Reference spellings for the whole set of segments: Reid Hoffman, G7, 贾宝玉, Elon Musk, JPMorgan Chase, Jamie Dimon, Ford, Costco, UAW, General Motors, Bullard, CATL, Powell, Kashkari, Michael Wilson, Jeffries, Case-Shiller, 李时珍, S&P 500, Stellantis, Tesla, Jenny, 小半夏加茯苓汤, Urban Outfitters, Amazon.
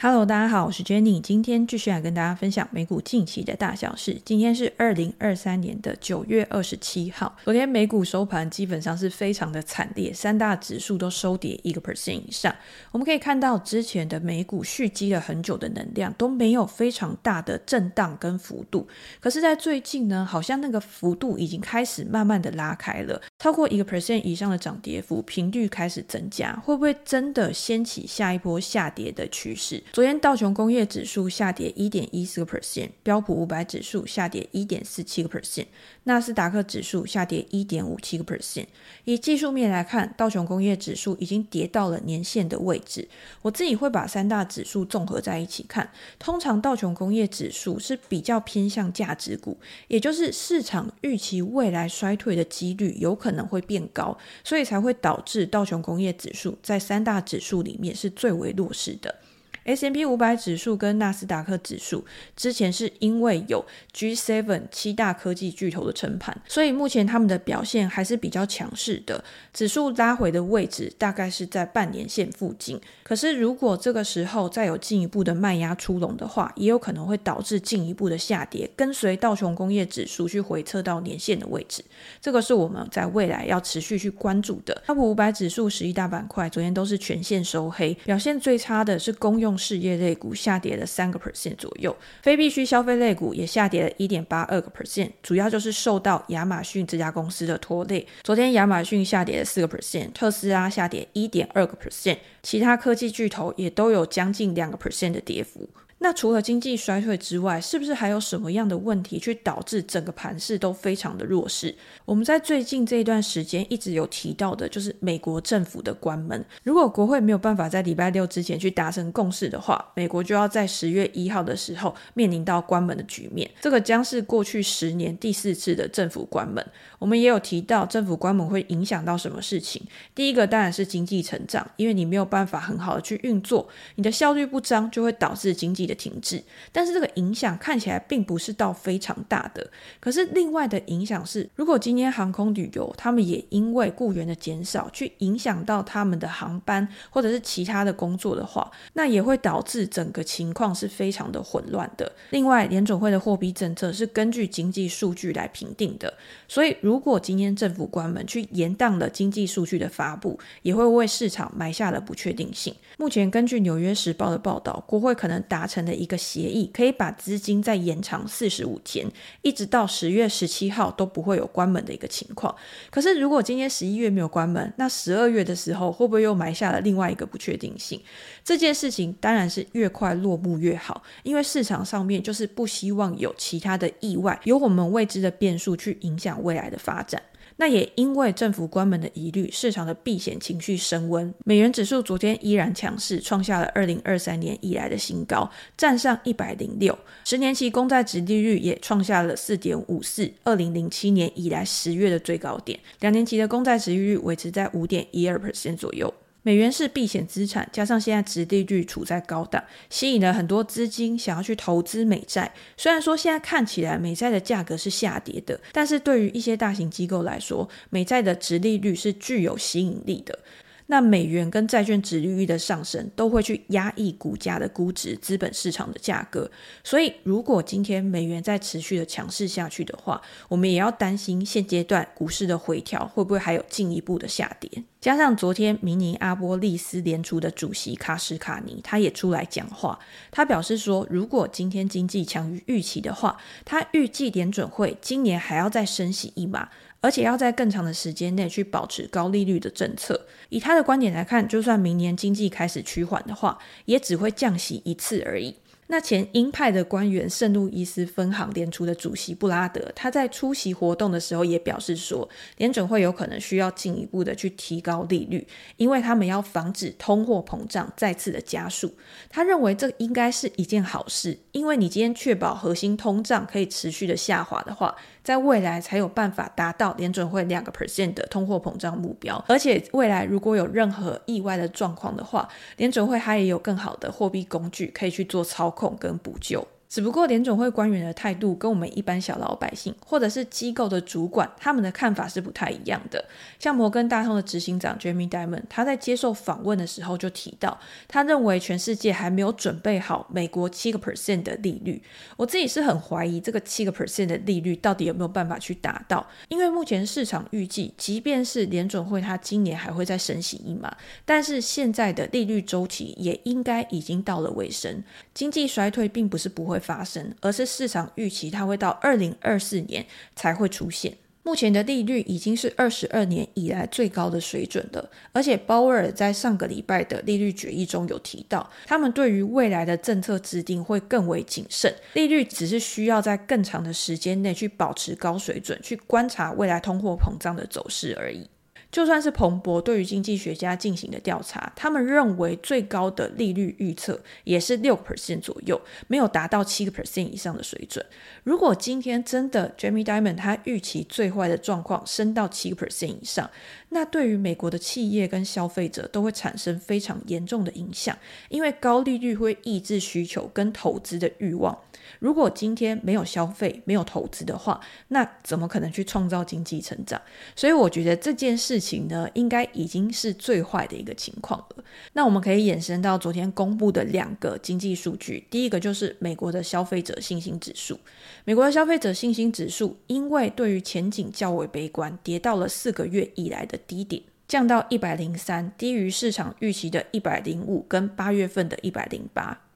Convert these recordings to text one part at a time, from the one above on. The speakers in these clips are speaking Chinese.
Hello， 大家好，我是 Jenny， 今天继续来跟大家分享美股近期的大小事。今天是2023年的9月27号。昨天美股收盘基本上是非常的惨烈，三大指数都收跌 1% 以上。我们可以看到之前的美股蓄积了很久的能量，都没有非常大的震荡跟幅度。可是在最近呢，好像那个幅度已经开始慢慢的拉开了，超过 1% 以上的涨跌幅频率开始增加，会不会真的掀起下一波下跌的趋势？昨天道琼工业指数下跌 1.14%， 标普500指数下跌 1.47%， 纳斯达克指数下跌 1.57%。 以技术面来看，道琼工业指数已经跌到了年线的位置。我自己会把三大指数综合在一起看，通常道琼工业指数是比较偏向价值股，也就是市场预期未来衰退的几率有可能会变高，所以才会导致道琼工业指数在三大指数里面是最为弱势的。S&P 500 指数跟纳斯达克指数之前是因为有 G7 七大科技巨头的撑盘，所以目前他们的表现还是比较强势的，指数拉回的位置大概是在半年线附近。可是如果这个时候再有进一步的卖压出笼的话，也有可能会导致进一步的下跌，跟随道琼工业指数去回测到年线的位置，这个是我们在未来要持续去关注的。标普500指数11大板块昨天都是全线收黑，表现最差的是公用事业类股，下跌了 3% 左右，非必需消费类股也下跌了 1.82%， 主要就是受到亚马逊这家公司的拖累。昨天亚马逊下跌了 4%， 特斯拉下跌 1.2%， 其他科技巨头也都有将近 2% 的跌幅。那除了经济衰退之外，是不是还有什么样的问题去导致整个盘势都非常的弱势？我们在最近这一段时间一直有提到的就是美国政府的关门，如果国会没有办法在礼拜六之前去达成共识的话，美国就要在10月1号的时候面临到关门的局面，这个将是过去10年第4次的政府关门。我们也有提到政府关门会影响到什么事情，第一个当然是经济成长，因为你没有办法很好的去运作，你的效率不彰就会导致经济的停滞，但是这个影响看起来并不是到非常大的。可是另外的影响是，如果今天航空旅游他们也因为雇员的减少去影响到他们的航班或者是其他的工作的话，那也会导致整个情况是非常的混乱的。另外联准会的货币政策是根据经济数据来评定的，所以如果今天政府关门去延宕了经济数据的发布，也会为市场埋下了不确定性。目前根据纽约时报的报道，国会可能达成的一个协议，可以把资金再延长45天，一直到10月17号都不会有关门的一个情况。可是如果今天11月没有关门，那12月的时候会不会又埋下了另外一个不确定性？这件事情当然是越快落幕越好，因为市场上面就是不希望有其他的意外，有我们未知的变数去影响未来的发展。那也因为政府关门的疑虑，市场的避险情绪升温，美元指数昨天依然强势，创下了2023年以来的新高，站上106。10年期公债殖利率也创下了 4.54， 2007年以来10月的最高点，2年期的公债殖利率维持在 5.12% 左右。美元是避险资产，加上现在殖利率处在高档，吸引了很多资金想要去投资美债。虽然说现在看起来美债的价格是下跌的，但是对于一些大型机构来说，美债的殖利率是具有吸引力的。那美元跟债券殖利率的上升都会去压抑股价的估值，资本市场的价格。所以如果今天美元再持续的强势下去的话，我们也要担心现阶段股市的回调会不会还有进一步的下跌。加上昨天明尼阿波利斯联储的主席卡什卡尼他也出来讲话，他表示说，如果今天经济强于预期的话，他预计联准会今年还要再升息一码，而且要在更长的时间内去保持高利率的政策。以他的观点来看，就算明年经济开始趋缓的话，也只会降息1次而已。那前鹰派的官员圣路易斯分行联储的主席布拉德，他在出席活动的时候也表示说，联准会有可能需要进一步的去提高利率，因为他们要防止通货膨胀再次的加速。他认为这应该是一件好事，因为你今天确保核心通胀可以持续的下滑的话，在未来才有办法达到联准会 2% 的通货膨胀目标。而且未来如果有任何意外的状况的话，联准会它也有更好的货币工具可以去做操控跟补救。只不过联准会官员的态度跟我们一般小老百姓或者是机构的主管他们的看法是不太一样的。像摩根大通的执行长 Jamie Dimon 他在接受访问的时候就提到，他认为全世界还没有准备好美国 7% 的利率。我自己是很怀疑这个 7% 的利率到底有没有办法去达到，因为目前市场预计即便是联准会他今年还会再升息一码，但是现在的利率周期也应该已经到了尾声。经济衰退并不是不会发生，而是市场预期它会到2024年才会出现。目前的利率已经是22年以来最高的水准了，而且鲍威尔在上个礼拜的利率决议中有提到，他们对于未来的政策制定会更为谨慎，利率只是需要在更长的时间内去保持高水准，去观察未来通货膨胀的走势而已。就算是彭博对于经济学家进行的调查，他们认为最高的利率预测也是 6% 左右，没有达到 7% 以上的水准。如果今天真的 Jamie Dimon 他预期最坏的状况升到 7% 以上，那对于美国的企业跟消费者都会产生非常严重的影响，因为高利率会抑制需求跟投资的欲望。如果今天没有消费没有投资的话，那怎么可能去创造经济成长？所以我觉得这件事情呢，应该已经是最坏的一个情况了。那我们可以延伸到昨天公布的两个经济数据，第一个就是美国的消费者信心指数。美国的消费者信心指数因为对于前景较为悲观，跌到了4个月以来的低点，降到103，低于市场预期的105跟8月份的108。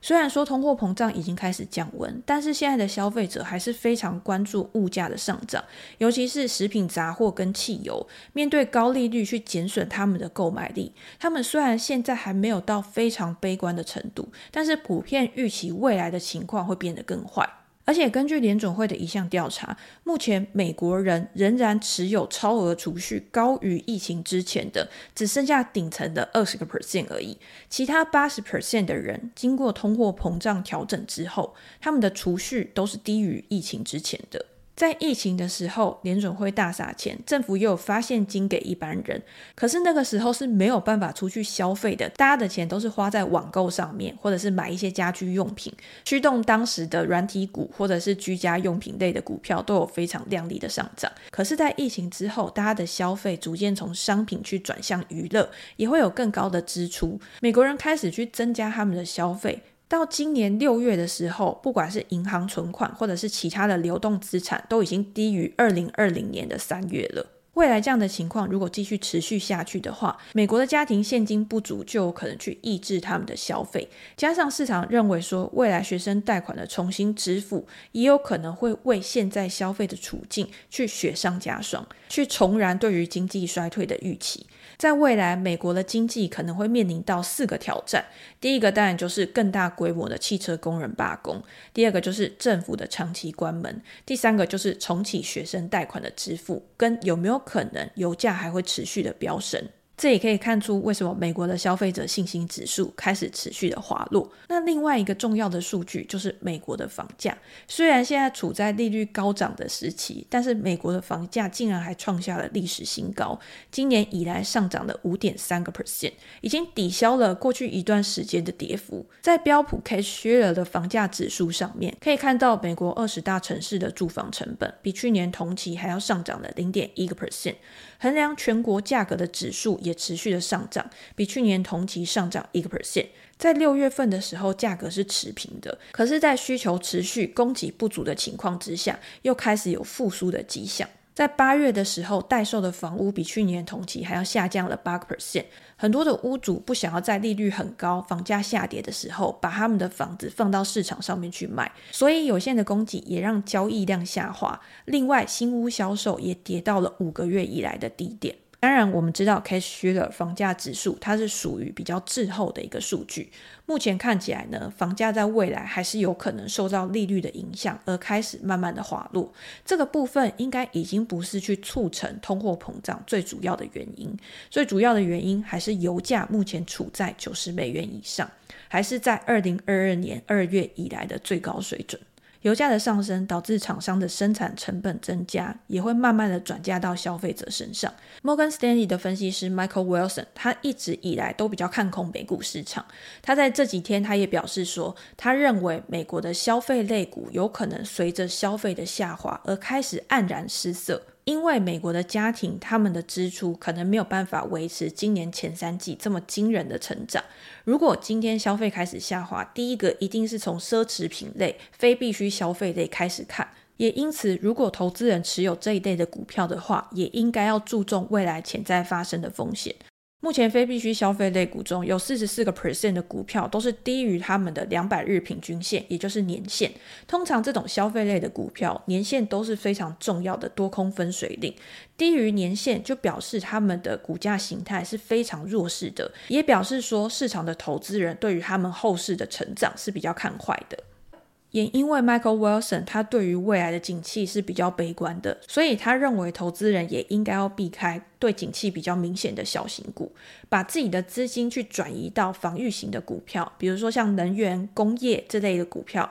虽然说通货膨胀已经开始降温，但是现在的消费者还是非常关注物价的上涨，尤其是食品杂货跟汽油，面对高利率去减损他们的购买力。他们虽然现在还没有到非常悲观的程度，但是普遍预期未来的情况会变得更坏。而且根据联准会的一项调查，目前美国人仍然持有超额储蓄高于疫情之前的只剩下顶层的 20% 而已，其他 80% 的人经过通货膨胀调整之后，他们的储蓄都是低于疫情之前的。在疫情的时候，联准会大撒钱，政府也有发现金给一般人，可是那个时候是没有办法出去消费的，大家的钱都是花在网购上面，或者是买一些家居用品，驱动当时的软体股或者是居家用品类的股票都有非常亮丽的上涨。可是在疫情之后，大家的消费逐渐从商品去转向娱乐，也会有更高的支出，美国人开始去增加他们的消费。到今年6月的时候，不管是银行存款或者是其他的流动资产都已经低于2020年的3月了。未来这样的情况如果继续持续下去的话，美国的家庭现金不足就有可能去抑制他们的消费，加上市场认为说未来学生贷款的重新支付也有可能会为现在消费的处境去雪上加霜，去重燃对于经济衰退的预期。在未来美国的经济可能会面临到4个挑战，第一个当然就是更大规模的汽车工人罢工，第二个就是政府的长期关门，第三个就是重启学生贷款的支付，跟有没有可能油价还会持续的飙升。这也可以看出为什么美国的消费者信心指数开始持续的滑落。那另外一个重要的数据就是美国的房价，虽然现在处在利率高涨的时期，但是美国的房价竟然还创下了历史新高，今年以来上涨了 5.3%， 已经抵消了过去一段时间的跌幅。在标普 Case-Shiller 的房价指数上面可以看到，美国20大城市的住房成本比去年同期还要上涨了 0.1%， 衡量全国价格的指数也持续的上涨，比去年同期上涨 1%。 在6月份的时候价格是持平的，可是在需求持续供给不足的情况之下，又开始有复苏的迹象。在8月的时候，待售的房屋比去年同期还要下降了 8%， 很多的屋主不想要在利率很高房价下跌的时候把他们的房子放到市场上面去卖，所以有限的供给也让交易量下滑。另外新屋销售也跌到了5个月以来的低点。当然我们知道 Case-Shiller 房价指数它是属于比较滞后的一个数据，目前看起来呢，房价在未来还是有可能受到利率的影响而开始慢慢的滑落。这个部分应该已经不是去促成通货膨胀最主要的原因，最主要的原因还是油价目前处在$90以上，还是在2022年2月以来的最高水准。油价的上升导致厂商的生产成本增加，也会慢慢的转嫁到消费者身上。摩根斯丹利的分析师 Michael Wilson 他一直以来都比较看空美股市场，他在这几天他也表示说，他认为美国的消费类股有可能随着消费的下滑而开始黯然失色，因为美国的家庭他们的支出可能没有办法维持今年前三季这么惊人的成长。如果今天消费开始下滑，第一个一定是从奢侈品类、非必需消费类开始看，也因此如果投资人持有这一类的股票的话，也应该要注重未来潜在发生的风险。目前非必需消费类股中有 44% 的股票都是低于他们的200日平均线，也就是年线。通常这种消费类的股票年线都是非常重要的多空分水岭，低于年线就表示他们的股价形态是非常弱势的，也表示说市场的投资人对于他们后市的成长是比较看坏的。也因为 Michael Wilson 他对于未来的景气是比较悲观的，所以他认为投资人也应该要避开对景气比较明显的小型股，把自己的资金去转移到防御型的股票，比如说像能源、工业这类的股票，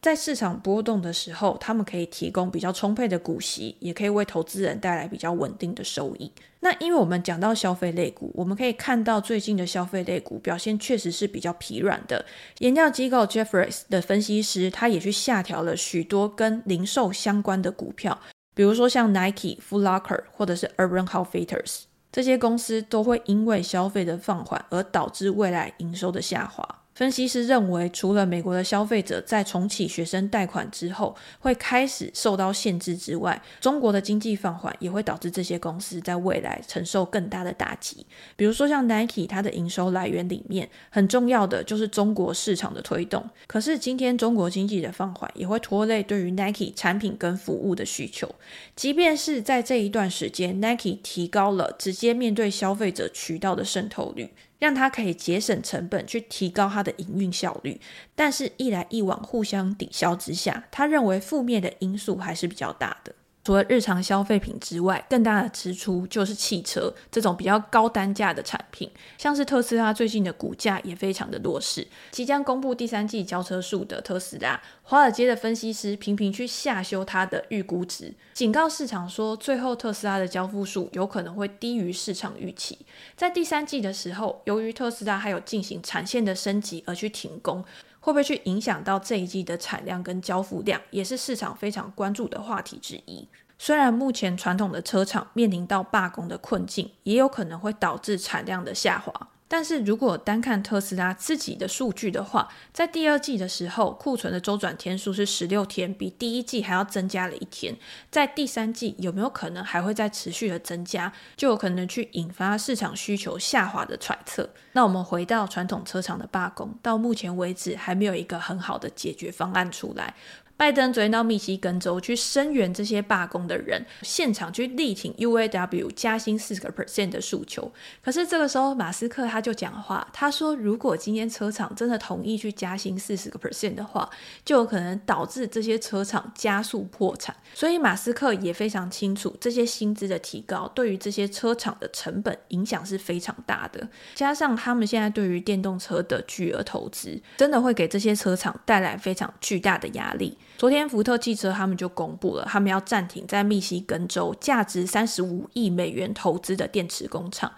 在市场波动的时候他们可以提供比较充沛的股息，也可以为投资人带来比较稳定的收益。那因为我们讲到消费类股，我们可以看到最近的消费类股表现确实是比较疲软的。研究机构 Jeffries 的分析师他也去下调了许多跟零售相关的股票，比如说像 Nike、Foot Locker 或者是 Urban Outfitters， 这些公司都会因为消费的放缓而导致未来营收的下滑。分析师认为，除了美国的消费者在重启学生贷款之后会开始受到限制之外，中国的经济放缓也会导致这些公司在未来承受更大的打击。比如说像 Nike， 它的营收来源里面很重要的就是中国市场的推动，可是今天中国经济的放缓也会拖累对于 Nike 产品跟服务的需求。即便是在这一段时间 Nike 提高了直接面对消费者渠道的渗透率，让它可以节省成本去提高它的营运效率，但是一来一往互相抵消之下，他认为负面的因素还是比较大的。除了日常消费品之外，更大的支出就是汽车这种比较高单价的产品，像是特斯拉最近的股价也非常的弱势。即将公布第三季交车数的特斯拉，华尔街的分析师频频去下修它的预估值，警告市场说最后特斯拉的交付数有可能会低于市场预期。在第三季的时候，由于特斯拉还有进行产线的升级而去停工，会不会去影响到这一季的产量跟交付量，也是市场非常关注的话题之一。虽然目前传统的车厂面临到罢工的困境，也有可能会导致产量的下滑，但是如果单看特斯拉自己的数据的话，在第二季的时候库存的周转天数是16天，比第一季还要增加了一天。在第三季有没有可能还会再持续的增加，就有可能去引发市场需求下滑的揣测。那我们回到传统车厂的罢工，到目前为止还没有一个很好的解决方案出来。拜登昨天到密西根州去声援这些罢工的人，现场去力挺 UAW 加薪 40% 的诉求。可是这个时候马斯克他就讲话，他说如果今天车厂真的同意去加薪 40% 的话，就有可能导致这些车厂加速破产。所以马斯克也非常清楚，这些薪资的提高对于这些车厂的成本影响是非常大的，加上他们现在对于电动车的巨额投资，真的会给这些车厂带来非常巨大的压力。昨天福特汽车他们就公布了，他们要暂停在密西根州价值35亿美元投资的电池工厂。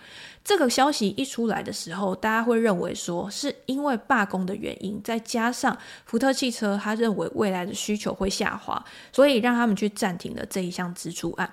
这个消息一出来的时候，大家会认为说是因为罢工的原因，再加上福特汽车他认为未来的需求会下滑，所以让他们去暂停了这一项支出案。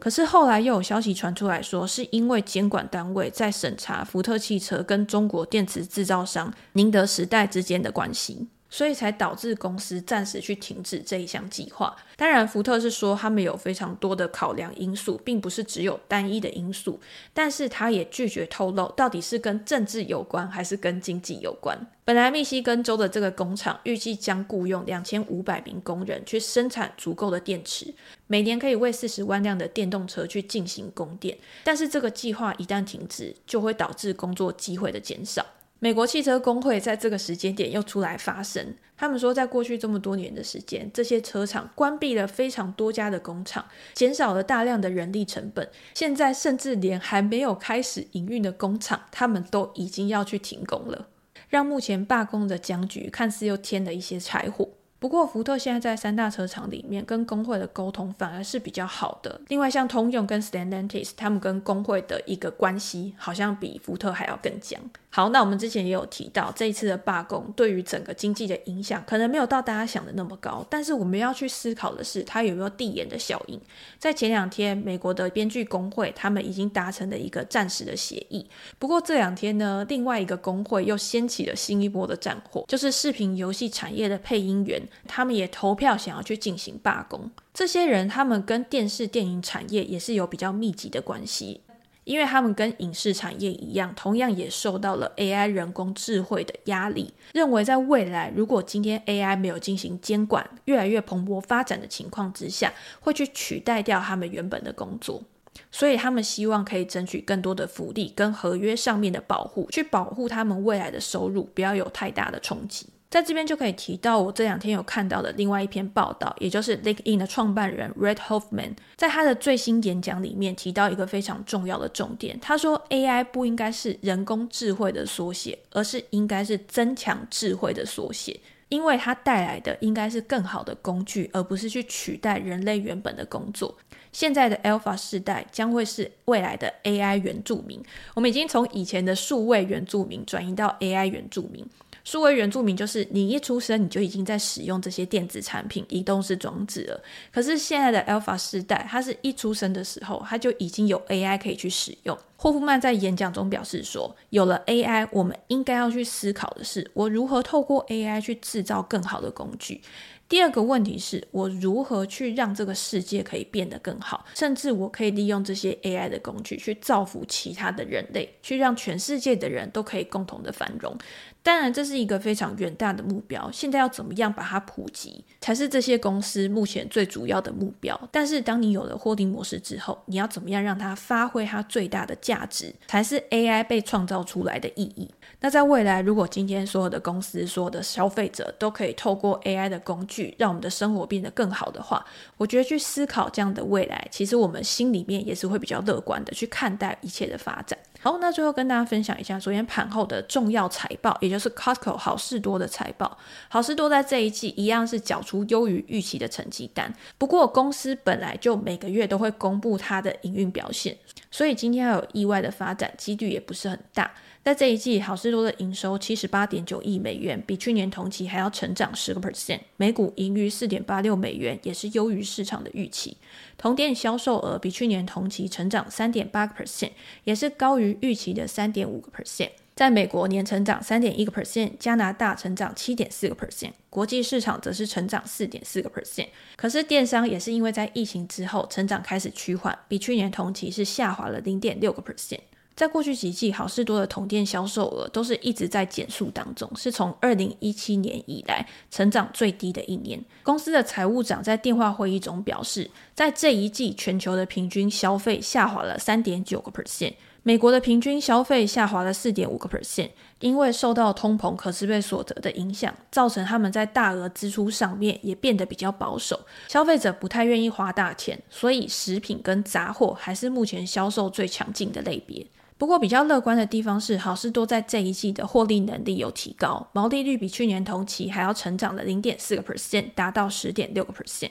可是后来又有消息传出来说，是因为监管单位在审查福特汽车跟中国电池制造商宁德时代之间的关系，所以才导致公司暂时去停止这一项计划。当然福特是说他们有非常多的考量因素，并不是只有单一的因素，但是他也拒绝透露到底是跟政治有关还是跟经济有关。本来密西根州的这个工厂预计将雇用2500名工人去生产足够的电池，每年可以为40万辆的电动车去进行供电，但是这个计划一旦停止，就会导致工作机会的减少。美国汽车工会在这个时间点又出来发声，他们说在过去这么多年的时间，这些车厂关闭了非常多家的工厂，减少了大量的人力成本，现在甚至连还没有开始营运的工厂他们都已经要去停工了，让目前罢工的僵局看似又添了一些柴火。不过福特现在在三大车厂里面跟工会的沟通反而是比较好的。另外像通用跟 Stellantis 他们跟工会的一个关系好像比福特还要更僵。好，那我们之前也有提到这一次的罢工对于整个经济的影响可能没有到大家想的那么高，但是我们要去思考的是它有没有递延的效应。在前两天美国的编剧工会他们已经达成了一个暂时的协议，不过这两天呢另外一个工会又掀起了新一波的战火，就是视频游戏产业的配音员，他们也投票想要去进行罢工。这些人他们跟电视电影产业也是有比较密集的关系，因为他们跟影视产业一样同样也受到了 AI 人工智慧的压力，认为在未来如果今天 AI 没有进行监管越来越蓬勃发展的情况之下会去取代掉他们原本的工作，所以他们希望可以争取更多的福利跟合约上面的保护，去保护他们未来的收入不要有太大的冲击。在这边就可以提到我这两天有看到的另外一篇报道，也就是 LinkedIn 的创办人 Reid Hoffman 在他的最新演讲里面提到一个非常重要的重点，他说 AI 不应该是人工智慧的缩写，而是应该是增强智慧的缩写，因为它带来的应该是更好的工具，而不是去取代人类原本的工作。现在的 Alpha 世代将会是未来的 AI 原住民，我们已经从以前的数位原住民转移到 AI 原住民。数位原住民就是你一出生你就已经在使用这些电子产品移动式装置了，可是现在的 Alpha 世代它是一出生的时候它就已经有 AI 可以去使用。霍夫曼在演讲中表示说，有了 AI 我们应该要去思考的是我如何透过 AI 去制造更好的工具，第二个问题是我如何去让这个世界可以变得更好，甚至我可以利用这些 AI 的工具去造福其他的人类，去让全世界的人都可以共同的繁荣。当然这是一个非常远大的目标，现在要怎么样把它普及才是这些公司目前最主要的目标，但是当你有了获利模式之后，你要怎么样让它发挥它最大的价值才是 AI 被创造出来的意义。那在未来如果今天所有的公司所有的消费者都可以透过 AI 的工具让我们的生活变得更好的话，我觉得去思考这样的未来其实我们心里面也是会比较乐观的去看待一切的发展。好，那最后跟大家分享一下昨天盘后的重要财报，也就是 Costco 好市多的财报。好市多在这一季一样是缴出优于预期的成绩单，不过公司本来就每个月都会公布它的营运表现，所以今天要有意外的发展几率也不是很大。在这一季好市多的营收 78.9 亿美元比去年同期还要成长 10%， 每股盈余 4.86 美元也是优于市场的预期，同店销售额比去年同期成长 3.8%， 也是高于预期的 3.5%， 在美国年成长 3.1%， 加拿大成长 7.4%， 国际市场则是成长 4.4%。 可是电商也是因为在疫情之后成长开始趋缓，比去年同期是下滑了 0.6%。在过去几季好市多的同店销售额都是一直在减速当中，是从2017年以来成长最低的一年。公司的财务长在电话会议中表示，在这一季全球的平均消费下滑了 3.9%， 美国的平均消费下滑了 4.5%， 因为受到通膨可支配所得的影响，造成他们在大额支出上面也变得比较保守，消费者不太愿意花大钱，所以食品跟杂货还是目前销售最强劲的类别。不过比较乐观的地方是好市多在这一季的获利能力有提高，毛利率比去年同期还要成长了 0.4%， 达到 10.6%。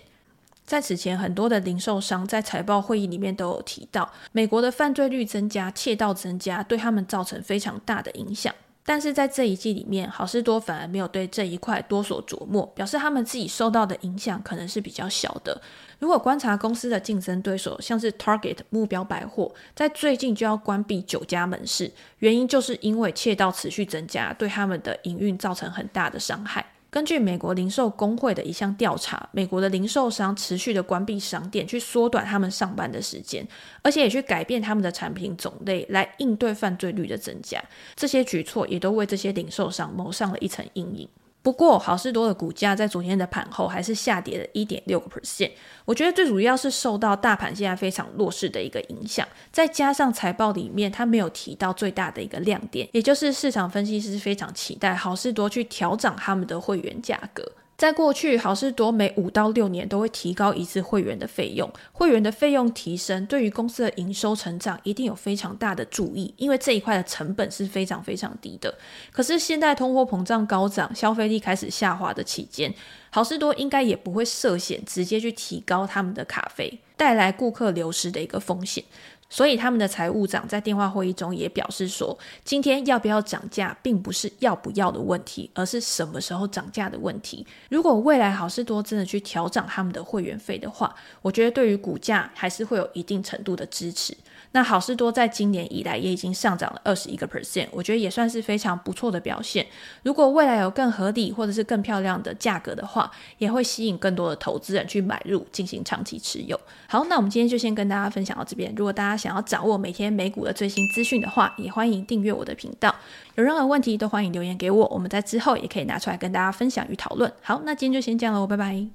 在此前很多的零售商在财报会议里面都有提到，美国的犯罪率增加、窃盗增加对他们造成非常大的影响，但是在这一季里面好市多反而没有对这一块多所琢磨，表示他们自己受到的影响可能是比较小的。如果观察公司的竞争对手像是 Target 目标百货在最近就要关闭9家门市，原因就是因为窃盗持续增加对他们的营运造成很大的伤害。根据美国零售工会的一项调查，美国的零售商持续的关闭商店去缩短他们上班的时间，而且也去改变他们的产品种类来应对犯罪率的增加，这些举措也都为这些零售商谋上了一层阴影。不过好市多的股价在昨天的盘后还是下跌了 1.6%， 我觉得最主要是受到大盘现在非常弱势的一个影响，再加上财报里面它没有提到最大的一个亮点，也就是市场分析师非常期待好市多去调整他们的会员价格。在过去好市多每5到6年都会提高一次会员的费用，会员的费用提升对于公司的营收成长一定有非常大的注意，因为这一块的成本是非常非常低的。可是现在通货膨胀高涨，消费力开始下滑的期间，好市多应该也不会涉险直接去提高他们的卡费，带来顾客流失的一个风险。所以他们的财务长在电话会议中也表示说，今天要不要涨价并不是要不要的问题，而是什么时候涨价的问题。如果未来好市多真的去调涨他们的会员费的话，我觉得对于股价还是会有一定程度的支持。那好市多在今年以来也已经上涨了 21%， 我觉得也算是非常不错的表现。如果未来有更合理或者是更漂亮的价格的话，也会吸引更多的投资人去买入进行长期持有。好，那我们今天就先跟大家分享到这边。如果大家想要掌握每天美股的最新资讯的话，也欢迎订阅我的频道。有任何问题都欢迎留言给我，我们在之后也可以拿出来跟大家分享与讨论。好，那今天就先这样咯，拜拜。